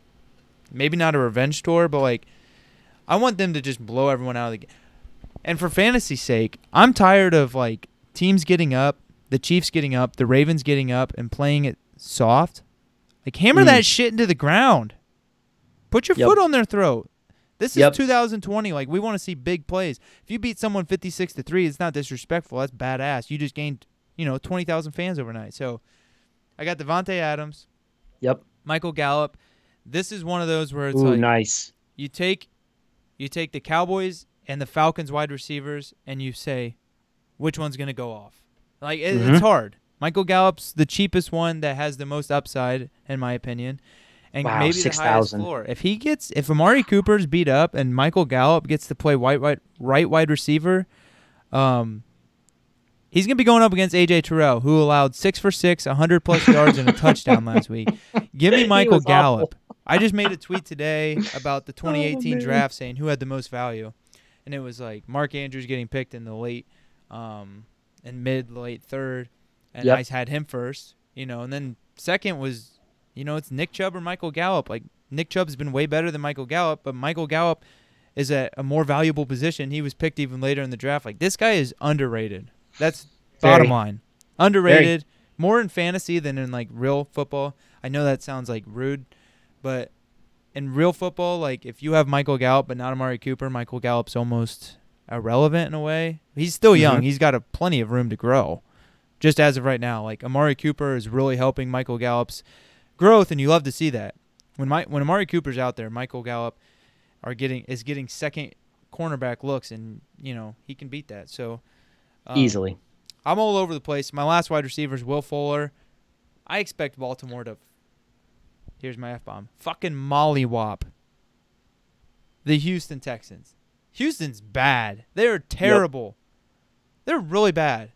maybe not a revenge tour, but like I want them to just blow everyone out of the game. And for fantasy's sake, I'm tired of like teams getting up, the Chiefs getting up, the Ravens getting up and playing it soft. Like hammer that shit into the ground. Put your foot on their throat. This is 2020. Like we want to see big plays. If you beat someone 56-3, it's not disrespectful. That's badass. You just gained, 20,000 fans overnight. So I got Devonta Adams. Yep. Michael Gallup. This is one of those where it's nice. You take the Cowboys and the Falcons wide receivers and you say, which one's going to go off? Like it's hard. Michael Gallup's the cheapest one that has the most upside, in my opinion. And maybe 6, the highest floor. If Amari Cooper's beat up and Michael Gallup gets to play right wide receiver, he's going to be going up against AJ Terrell, who allowed 6 for 6, 100-plus yards and a touchdown last week. Give me Michael Gallup. I just made a tweet today about the 2018 draft saying who had the most value. And it was like Mark Andrews getting picked in the late and mid-late third. And I had him first, and then second was it's Nick Chubb or Michael Gallup. Like Nick Chubb's been way better than Michael Gallup, but Michael Gallup is at a more valuable position. He was picked even later in the draft. Like this guy is underrated. That's bottom line. Underrated. More in fantasy than in like real football. I know that sounds like rude, but in real football, like if you have Michael Gallup but not Amari Cooper, Michael Gallup's almost irrelevant in a way. He's still young. He's got plenty of room to grow. Just as of right now, like Amari Cooper is really helping Michael Gallup's growth, and you love to see that. When Amari Cooper's out there, Michael Gallup is getting second cornerback looks, and he can beat that. So easily, I'm all over the place. My last wide receiver is Will Fuller. I expect Baltimore to. Here's my f-bomb. Fucking mollywop the Houston Texans. Houston's bad. They're terrible. Yep. They're really bad.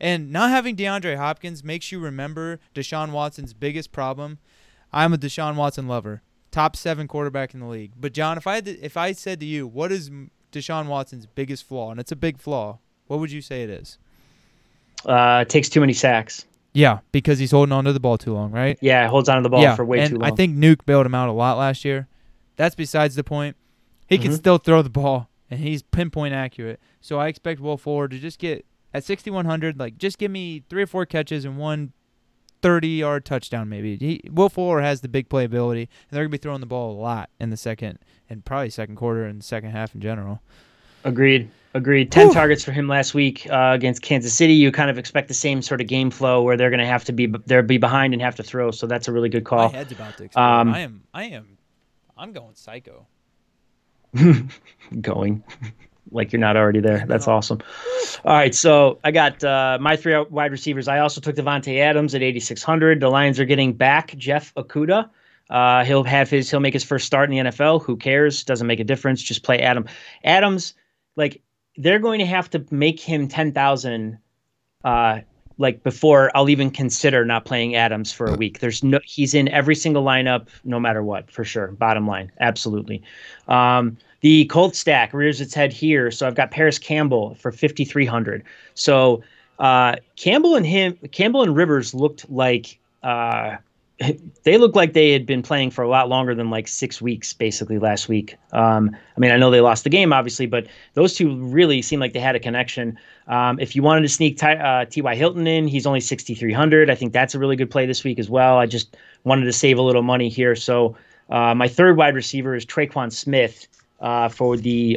And not having DeAndre Hopkins makes you remember Deshaun Watson's biggest problem. I'm a Deshaun Watson lover, top 7 quarterback in the league. But, John, if I said to you, what is Deshaun Watson's biggest flaw, and it's a big flaw, what would you say it is? It takes too many sacks. Yeah, because he's holding on to the ball too long, right? Yeah, holds on to the ball for way too long. I think Nuke bailed him out a lot last year. That's besides the point. He can still throw the ball, and he's pinpoint accurate. So I expect Will Fuller to just get – at 6,100, like, just give me 3 or 4 catches and one 30-yard touchdown maybe. Will Fuller has the big playability, and they're going to be throwing the ball a lot in the second and probably second quarter and second half in general. Agreed. 10 targets for him last week against Kansas City. You kind of expect the same sort of game flow where they're going to have to be behind and have to throw. So that's a really good call. My head's about to explode. I'm going psycho. Like you're not already there. That's awesome. All right, so I got my three wide receivers. I also took Devonta Adams at 8,600. The Lions are getting back Jeff Okuda. He'll make his first start in the NFL. Who cares? Doesn't make a difference. Just play Adams. Like, they're going to have to make him 10,000 before I'll even consider not playing Adams for a week. He's in every single lineup, no matter what, for sure. Bottom line, absolutely. The Colts stack rears its head here, so I've got Paris Campbell for 5,300. So Campbell and Rivers looked like they looked like they had been playing for a lot longer than like 6 weeks, basically last week. I know they lost the game, obviously, but those two really seemed like they had a connection. If you wanted to sneak T.Y. Hilton in, he's only 6,300. I think that's a really good play this week as well. I just wanted to save a little money here. So my third wide receiver is Tre'Quan Smith for the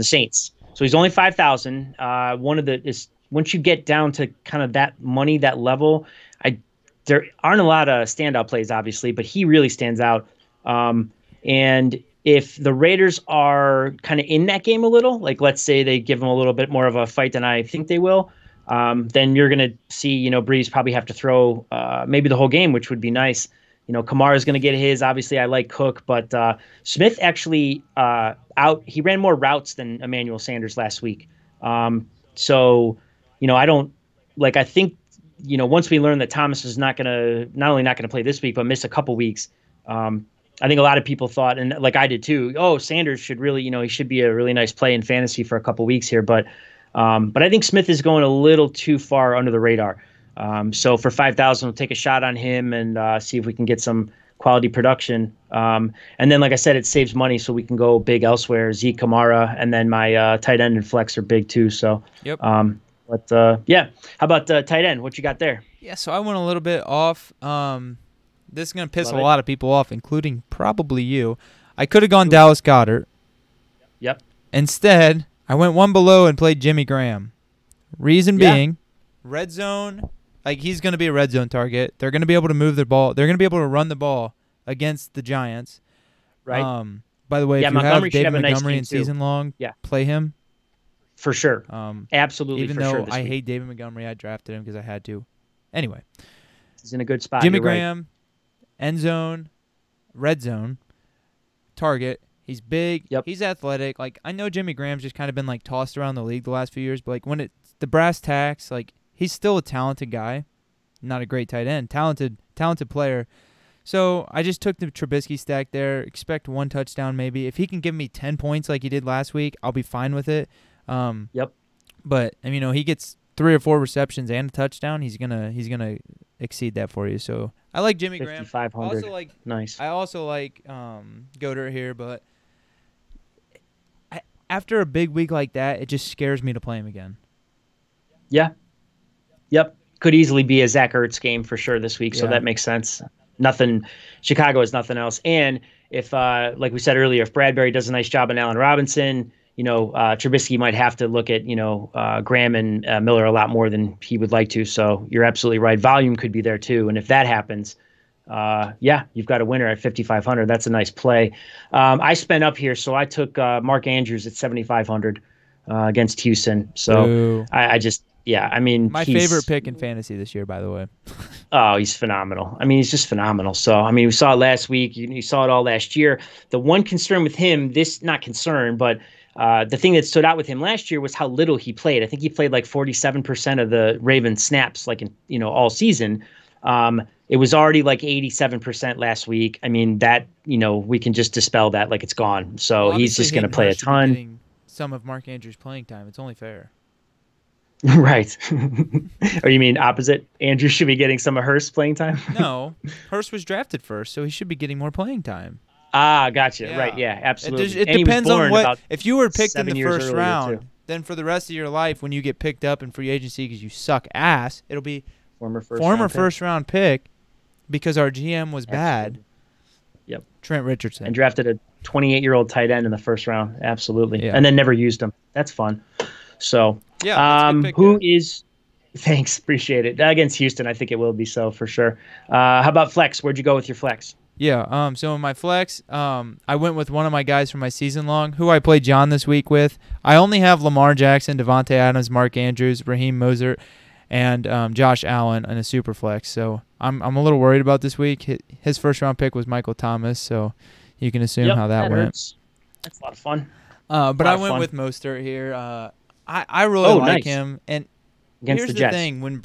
Saints. So he's only 5,000. Once you get down to kind of that money, that level, there aren't a lot of standout plays, obviously, but he really stands out. And if the Raiders are kind of in that game a little, like let's say they give him a little bit more of a fight than I think they will, then you're going to see, Breeze probably have to throw maybe the whole game, which would be nice. Kamara's going to get his. Obviously, I like Cook, but Smith actually he ran more routes than Emmanuel Sanders last week. Once we learn that Thomas is not only not going to play this week, but miss a couple weeks, I think a lot of people thought, and like I did too, Sanders should really, he should be a really nice play in fantasy for a couple weeks here. But I think Smith is going a little too far under the radar. So for 5,000, we'll take a shot on him and see if we can get some quality production. And then, like I said, it saves money, so we can go big elsewhere. Zeke, Kamara, and then my tight end and flex are big too. So, yep. How about tight end? What you got there? Yeah, so I went a little bit off. This is going to piss a lot of people off, including probably you. I could have gone Dallas Goedert. Yep. Instead, I went one below and played Jimmy Graham. Reason being, red zone, he's going to be a red zone target. They're going to be able to move their ball. They're going to be able to run the ball against the Giants. Right. By the way, if you Montgomery have David Montgomery in season long, play him. For sure. Absolutely. Even though I hate David Montgomery, I drafted him because I had to. Anyway. He's in a good spot. Jimmy Graham, end zone, red zone, target. He's big. Yep. He's athletic. I know Jimmy Graham's just kind of been tossed around the league the last few years, but when it's the brass tacks, he's still a talented guy. Not a great tight end. Talented player. So I just took the Trubisky stack there. Expect one touchdown maybe. If he can give me 10 points like he did last week, I'll be fine with it. Yep. But he gets 3 or 4 receptions and a touchdown. He's gonna exceed that for you. So I like Jimmy Graham. 5,500. Nice. I also like Goedert here, but after a big week like that, it just scares me to play him again. Yeah. Yep. Could easily be a Zach Ertz game for sure this week. So that makes sense. Nothing. Chicago is nothing else. And if like we said earlier, if Bradbury does a nice job on Allen Robinson, Trubisky might have to look at, Graham and Miller a lot more than he would like to. So you're absolutely right. Volume could be there too. And if that happens, you've got a winner at 5,500. That's a nice play. I spent up here. So I took Mark Andrews at 7,500 against Houston. So my favorite pick in fantasy this year, by the way. Oh, he's phenomenal. He's just phenomenal. So, we saw it last week. You saw it all last year. The one concern with him, the thing that stood out with him last year was how little he played. I think he played 47% of the Ravens snaps, all season. It was already 87% last week. We can just dispel that it's gone. So he's just going to play a ton. Some of Mark Andrews' playing time. It's only fair. Right. Or you mean opposite? Andrews should be getting some of Hurst's playing time? No. Hurst was drafted first, so he should be getting more playing time. Ah, gotcha. Yeah. Right, yeah, absolutely. It depends on what – if you were picked in the first round, then for the rest of your life when you get picked up in free agency because you suck ass, it'll be, Former first round pick because our GM was bad. Yep. Trent Richardson. And drafted a 28-year-old tight end in the first round. Absolutely. Yeah. And then never used him. That's fun. So, yeah, who is Thanks, appreciate it. Against Houston, I think it will be so for sure. How about flex? Where'd you go with your flex? Yeah, so in my flex, I went with one of my guys from my season long, who I played John this week with. I only have Lamar Jackson, Devonta Adams, Mark Andrews, Raheem Mostert, and Josh Allen in a super flex. So I'm a little worried about this week. His first round pick was Michael Thomas, so you can assume how that went. Hurts. That's a lot of fun. But I went with Mostert here. I really like him. And here's the Jets. Thing: when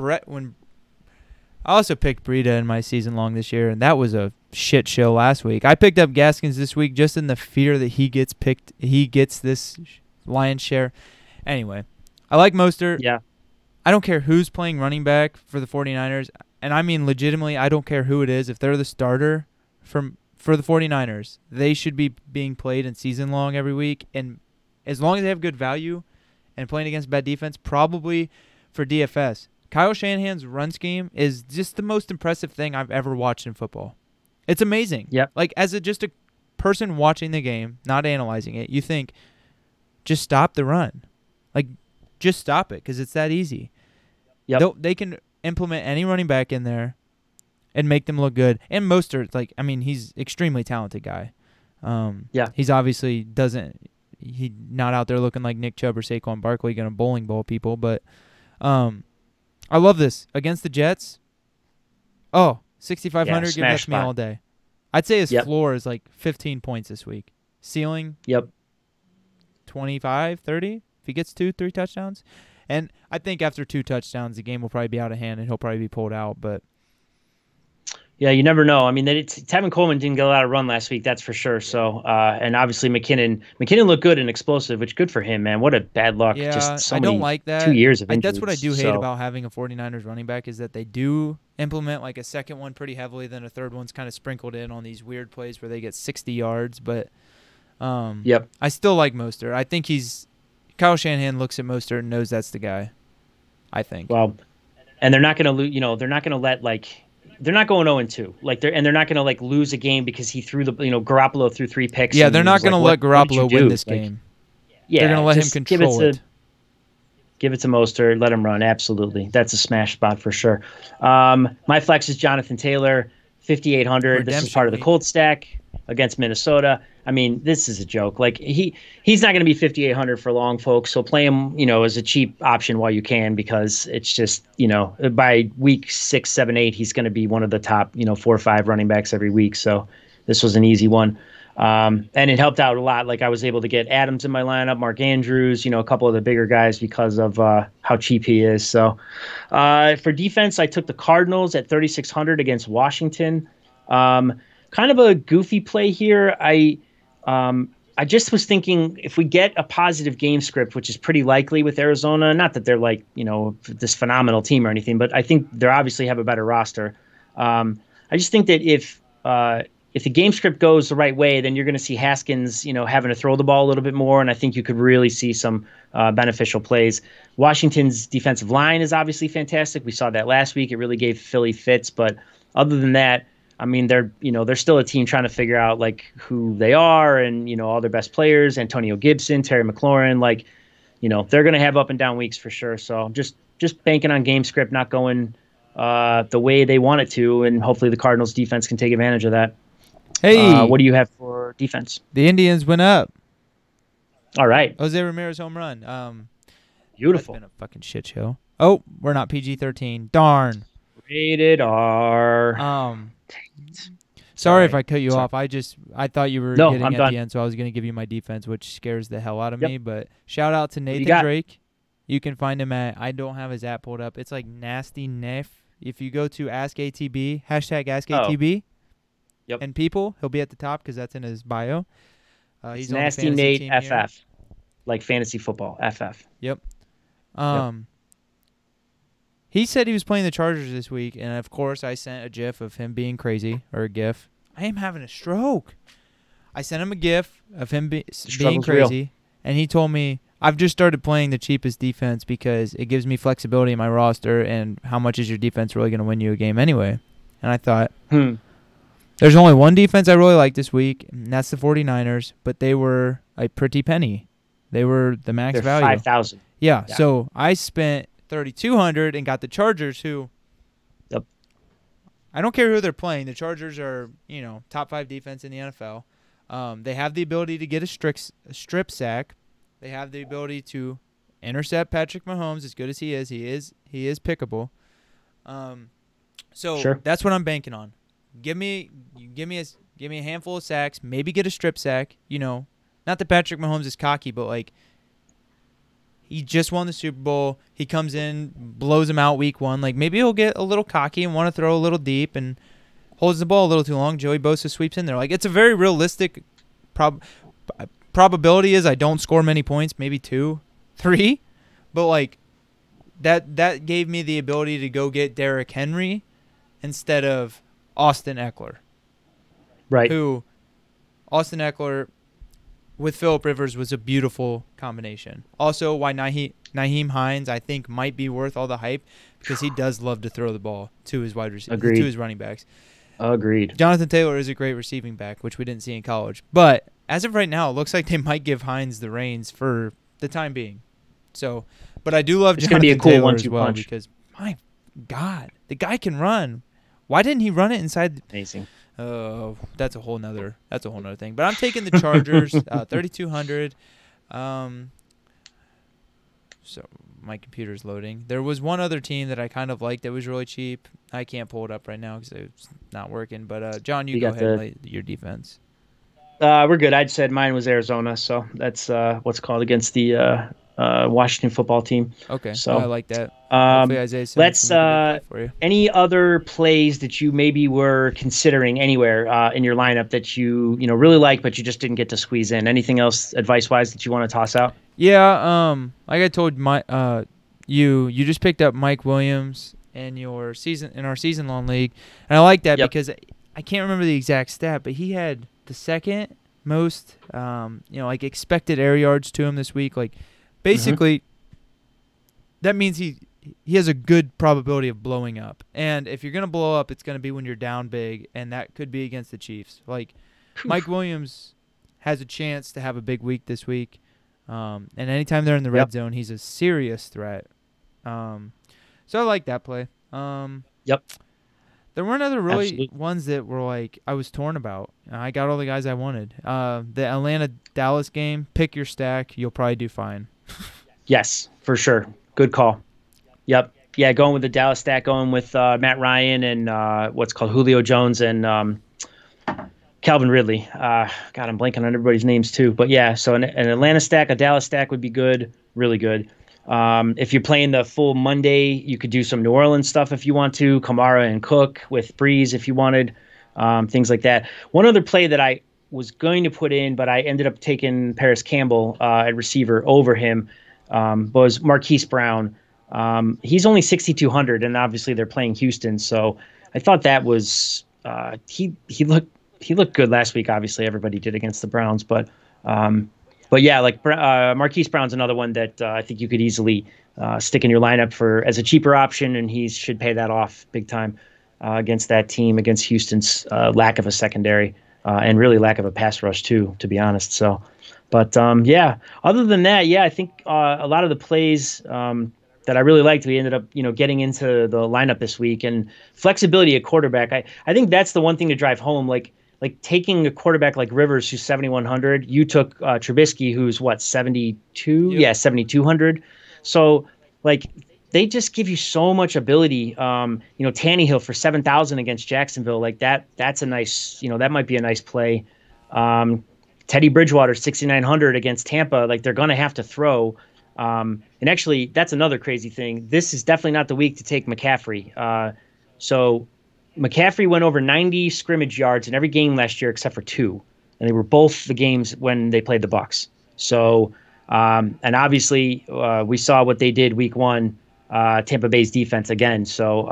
I also picked Breida in my season long this year, and that was a shit show last week. I picked up Gaskins this week just in the fear that he gets this lion's share. Anyway, I like Mostert. Yeah, I don't care who's playing running back for the 49ers, and I mean legitimately, I don't care who it is. If they're the starter for the 49ers, they should be being played in season long every week, and as long as they have good value and playing against bad defense, probably. For DFS, Kyle Shanahan's run scheme is just the most impressive thing I've ever watched in football. It's amazing. Yeah. Like just a person watching the game, not analyzing it, you think, just stop the run. Like, just stop it because it's that easy. Yep. They can implement any running back in there and make them look good. And Mostert, he's an extremely talented guy. He's obviously he's not out there looking like Nick Chubb or Saquon Barkley going to bowling ball people, but. I love this against the Jets. Oh, 6,500 gives me all day. I'd say his floor is like 15 points this week. Ceiling, 25, 30. If he gets 2-3 touchdowns, and I think after 2 touchdowns, the game will probably be out of hand and he'll probably be pulled out. But yeah, you never know. I mean, Tevin Coleman didn't get a lot of run last week, that's for sure. So, and obviously McKinnon looked good and explosive, which good for him, man. What a bad luck. Yeah, just I don't like that. 2 years of injuries. That's what I do hate about having a 49ers running back is that they do implement like a second one pretty heavily, then a third one's kind of sprinkled in on these weird plays where they get 60 yards. But I still like Mostert. I think Kyle Shanahan looks at Mostert and knows that's the guy, I think. Well, and they're not going to lose. You know, they're not going to let they're not going 0-2. Like they're not going to lose a game because he threw Garoppolo threw 3 picks. Yeah, they're not going to let Garoppolo win this game. Yeah, they're going to let him control it. Give it to Mostert, let him run. Absolutely, that's a smash spot for sure. My flex is Jonathan Taylor, 5,800. This is part of the Colts stack against Minnesota. I mean, this is a joke. Like he's not going to be 5,800 for long, folks. So play him, as a cheap option while you can, because it's just, by week 6, 7, 8, he's going to be one of the top, 4 or 5 running backs every week. So this was an easy one. And it helped out a lot. Like I was able to get Adams in my lineup, Mark Andrews, a couple of the bigger guys because of how cheap he is. So for defense, I took the Cardinals at 3,600 against Washington. Kind of a goofy play here. I just was thinking if we get a positive game script, which is pretty likely with Arizona, not that they're this phenomenal team or anything, but I think they obviously have a better roster. I just think that if the game script goes the right way, then you're going to see Haskins, having to throw the ball a little bit more, and I think you could really see some beneficial plays. Washington's defensive line is obviously fantastic. We saw that last week. It really gave Philly fits, but other than that, I mean, they're still a team trying to figure out who they are and all their best players, Antonio Gibson, Terry McLaurin, they're going to have up and down weeks for sure. So just banking on game script not going the way they want it to, and hopefully the Cardinals defense can take advantage of that. Hey, what do you have for defense? The Indians went up. All right, Jose Ramirez home run. Beautiful. That's been a fucking shit show. Oh, we're not PG-13. Darn. Rated R. Sorry if I cut you off. I thought you were getting at the end, so I was going to give you my defense, which scares the hell out of me. But shout out to Nathan Drake. You can find him at, I don't have his app pulled up. It's like Nasty Neff. If you go to AskATB, #AskATB, and people, he'll be at the top because that's in his bio. He's Nasty Nate FF, like fantasy football FF. Yep. He said he was playing the Chargers this week, and of course I sent a GIF of him being crazy, or a GIF. I am having a stroke. I sent him a GIF of him being crazy, and he told me, I've just started playing the cheapest defense because it gives me flexibility in my roster, and how much is your defense really going to win you a game anyway? And I thought, there's only one defense I really like this week, and that's the 49ers, but they were a pretty penny. They were the max value. $5,000. Yeah, so I spent $3,200 and got the Chargers, who I don't care who they're playing. The Chargers are, you know, top five defense in the NFL. They have the ability to get a strip sack. They have the ability to intercept Patrick Mahomes, as good as he is. He is pickable. So that's what I'm banking on. Give me a handful of sacks. Maybe get a strip sack. You know, not that Patrick Mahomes is cocky, but like he just won the Super Bowl. He comes in, blows him out week one. Like maybe he'll get a little cocky and want to throw a little deep and holds the ball a little too long. Joey Bosa sweeps in there. Like it's a very realistic probability is I don't score many points, maybe 2, 3, but like that gave me the ability to go get Derrick Henry instead of Austin Eckler, right? Who Austin Eckler with Philip Rivers was a beautiful combination. Also, why Nyheim Hines I think might be worth all the hype because he does love to throw the ball to his wide receivers, to his running backs. Agreed. Jonathan Taylor is a great receiving back, which we didn't see in college, but as of right now, it looks like they might give Hines the reins for the time being. So, but I do love Jonathan Taylor as well because, my God, the guy can run. Why didn't he run it inside? Amazing. Oh, that's a whole nother thing. But I'm taking the Chargers, 3,200. So my computer's loading. There was one other team that I kind of liked that was really cheap. I can't pull it up right now because it's not working. But John, you go ahead and play your defense. We're good. I'd said mine was Arizona, so that's what's called against the Washington football team. Okay, so I like that. Let's for you. Any other plays that you maybe were considering anywhere in your lineup that you really like, but you just didn't get to squeeze in. Anything else advice-wise that you want to toss out? Yeah, like I told my you just picked up Mike Williams in our season-long league, and I like that because I can't remember the exact stat, but he had the second most expected air yards to him this week. Like basically that means he has a good probability of blowing up, and if you're going to blow up, it's going to be when you're down big, and that could be against the Chiefs. Like Mike Williams has a chance to have a big week this week, and anytime they're in the red zone, he's a serious threat. So I like that play. There weren't other really ones that were like I was torn about. I got all the guys I wanted. The Atlanta-Dallas game, pick your stack. You'll probably do fine. Yes, for sure. Good call. Yep. Yeah, going with the Dallas stack, going with Matt Ryan and Julio Jones and Calvin Ridley. God, I'm blanking on everybody's names too. But yeah, so an Atlanta stack, a Dallas stack would be good, really good. If you're playing the full Monday, you could do some New Orleans stuff if you want to, Kamara and Cook with Breeze if you wanted, things like that. One other play that I was going to put in, but I ended up taking Paris Campbell at receiver over him, was Marquise Brown. He's only 6,200, and obviously they're playing Houston, so I thought that was he looked good last week. Obviously everybody did against the Browns, But yeah, like Marquise Brown's another one that I think you could easily stick in your lineup as a cheaper option, and he should pay that off big time against that team, against Houston's lack of a secondary and really lack of a pass rush too, to be honest. So, but other than that, I think a lot of the plays that I really liked, we ended up getting into the lineup this week, and flexibility at quarterback. I think that's the one thing to drive home, like taking a quarterback like Rivers, who's 7,100, you took Trubisky, who's 72? Yep. Yeah, 7,200. So, they just give you so much ability. Tannehill for 7,000 against Jacksonville, that's a nice, that might be a nice play. Teddy Bridgewater, 6,900 against Tampa, they're going to have to throw. And actually, that's another crazy thing. This is definitely not the week to take McCaffrey. McCaffrey went over 90 scrimmage yards in every game last year except for 2, and they were both the games when they played the Bucs. So, and obviously we saw what they did week one, Tampa Bay's defense again. So,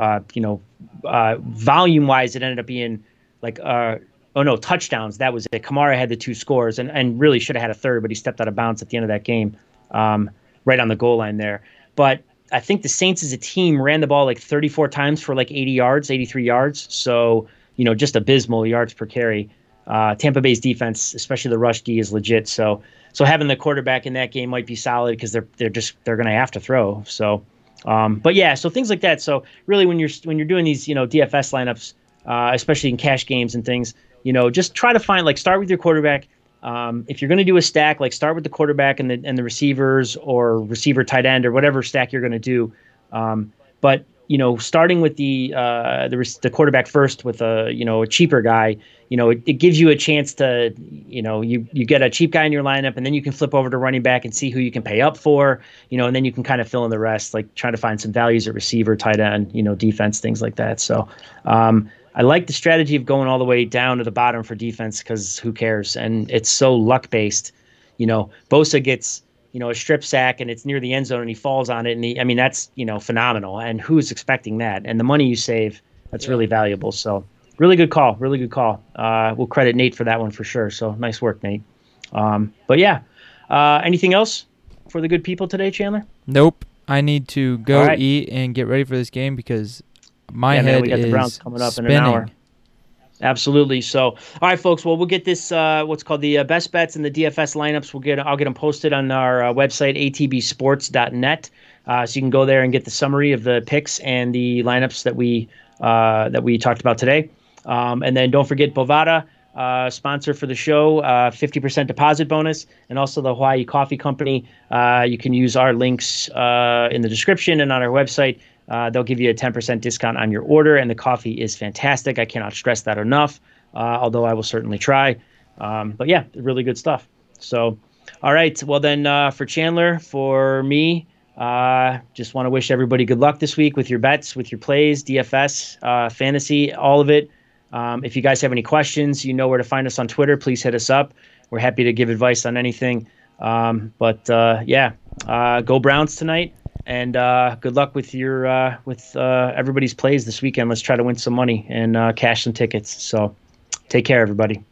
volume-wise, it ended up being touchdowns. That was it. Kamara had the 2 scores and really should have had a third, but he stepped out of bounds at the end of that game. right on the goal line there. But I think the Saints as a team ran the ball like 34 times for like 80 yards, 83 yards. So, you know, just abysmal yards per carry. Tampa Bay's defense, especially the rush D, is legit. So having the quarterback in that game might be solid because they're going to have to throw. So, but yeah, so things like that. So really, when you're doing these, you know, DFS lineups, especially in cash games and things, you know, just try to find, like, start with your quarterback. If you're going to do a stack, like, start with the quarterback and the receivers or receiver tight end or whatever stack you're going to do. But you know, starting with the quarterback first with a cheaper guy, you know, it gives you a chance to, you know, you get a cheap guy in your lineup, and then you can flip over to running back and see who you can pay up for, you know, and then you can kind of fill in the rest, like trying to find some values at receiver, tight end, you know, defense, things like that. So I like the strategy of going all the way down to the bottom for defense because who cares? And it's so luck based. You know, Bosa gets, you know, a strip sack and it's near the end zone and he falls on it. And that's, you know, phenomenal. And who's expecting that? And the money you save, that's really valuable. So really good call. We'll credit Nate for that one for sure. So nice work, Nate. But yeah, anything else for the good people today, Chandler? Nope. I need to go eat and get ready for this game because my head we got the Browns coming up spinning. In an hour. Absolutely. So, all right, folks. Well, we'll get this what's called the best bets and the DFS lineups. I'll get them posted on our website atbsports.net, so you can go there and get the summary of the picks and the lineups that we talked about today. And then don't forget Bovada, sponsor for the show, 50% deposit bonus, and also the Hawaii Coffee Company. You can use our links in the description and on our website. They'll give you a 10% discount on your order, and the coffee is fantastic. I cannot stress that enough, although I will certainly try. But, yeah, really good stuff. So, all right. Well, then for Chandler, for me, just want to wish everybody good luck this week with your bets, with your plays, DFS, fantasy, all of it. If you guys have any questions, you know where to find us on Twitter. Please hit us up. We're happy to give advice on anything. Go Browns tonight. And good luck with your everybody's plays this weekend. Let's try to win some money and cash some tickets. So take care, everybody.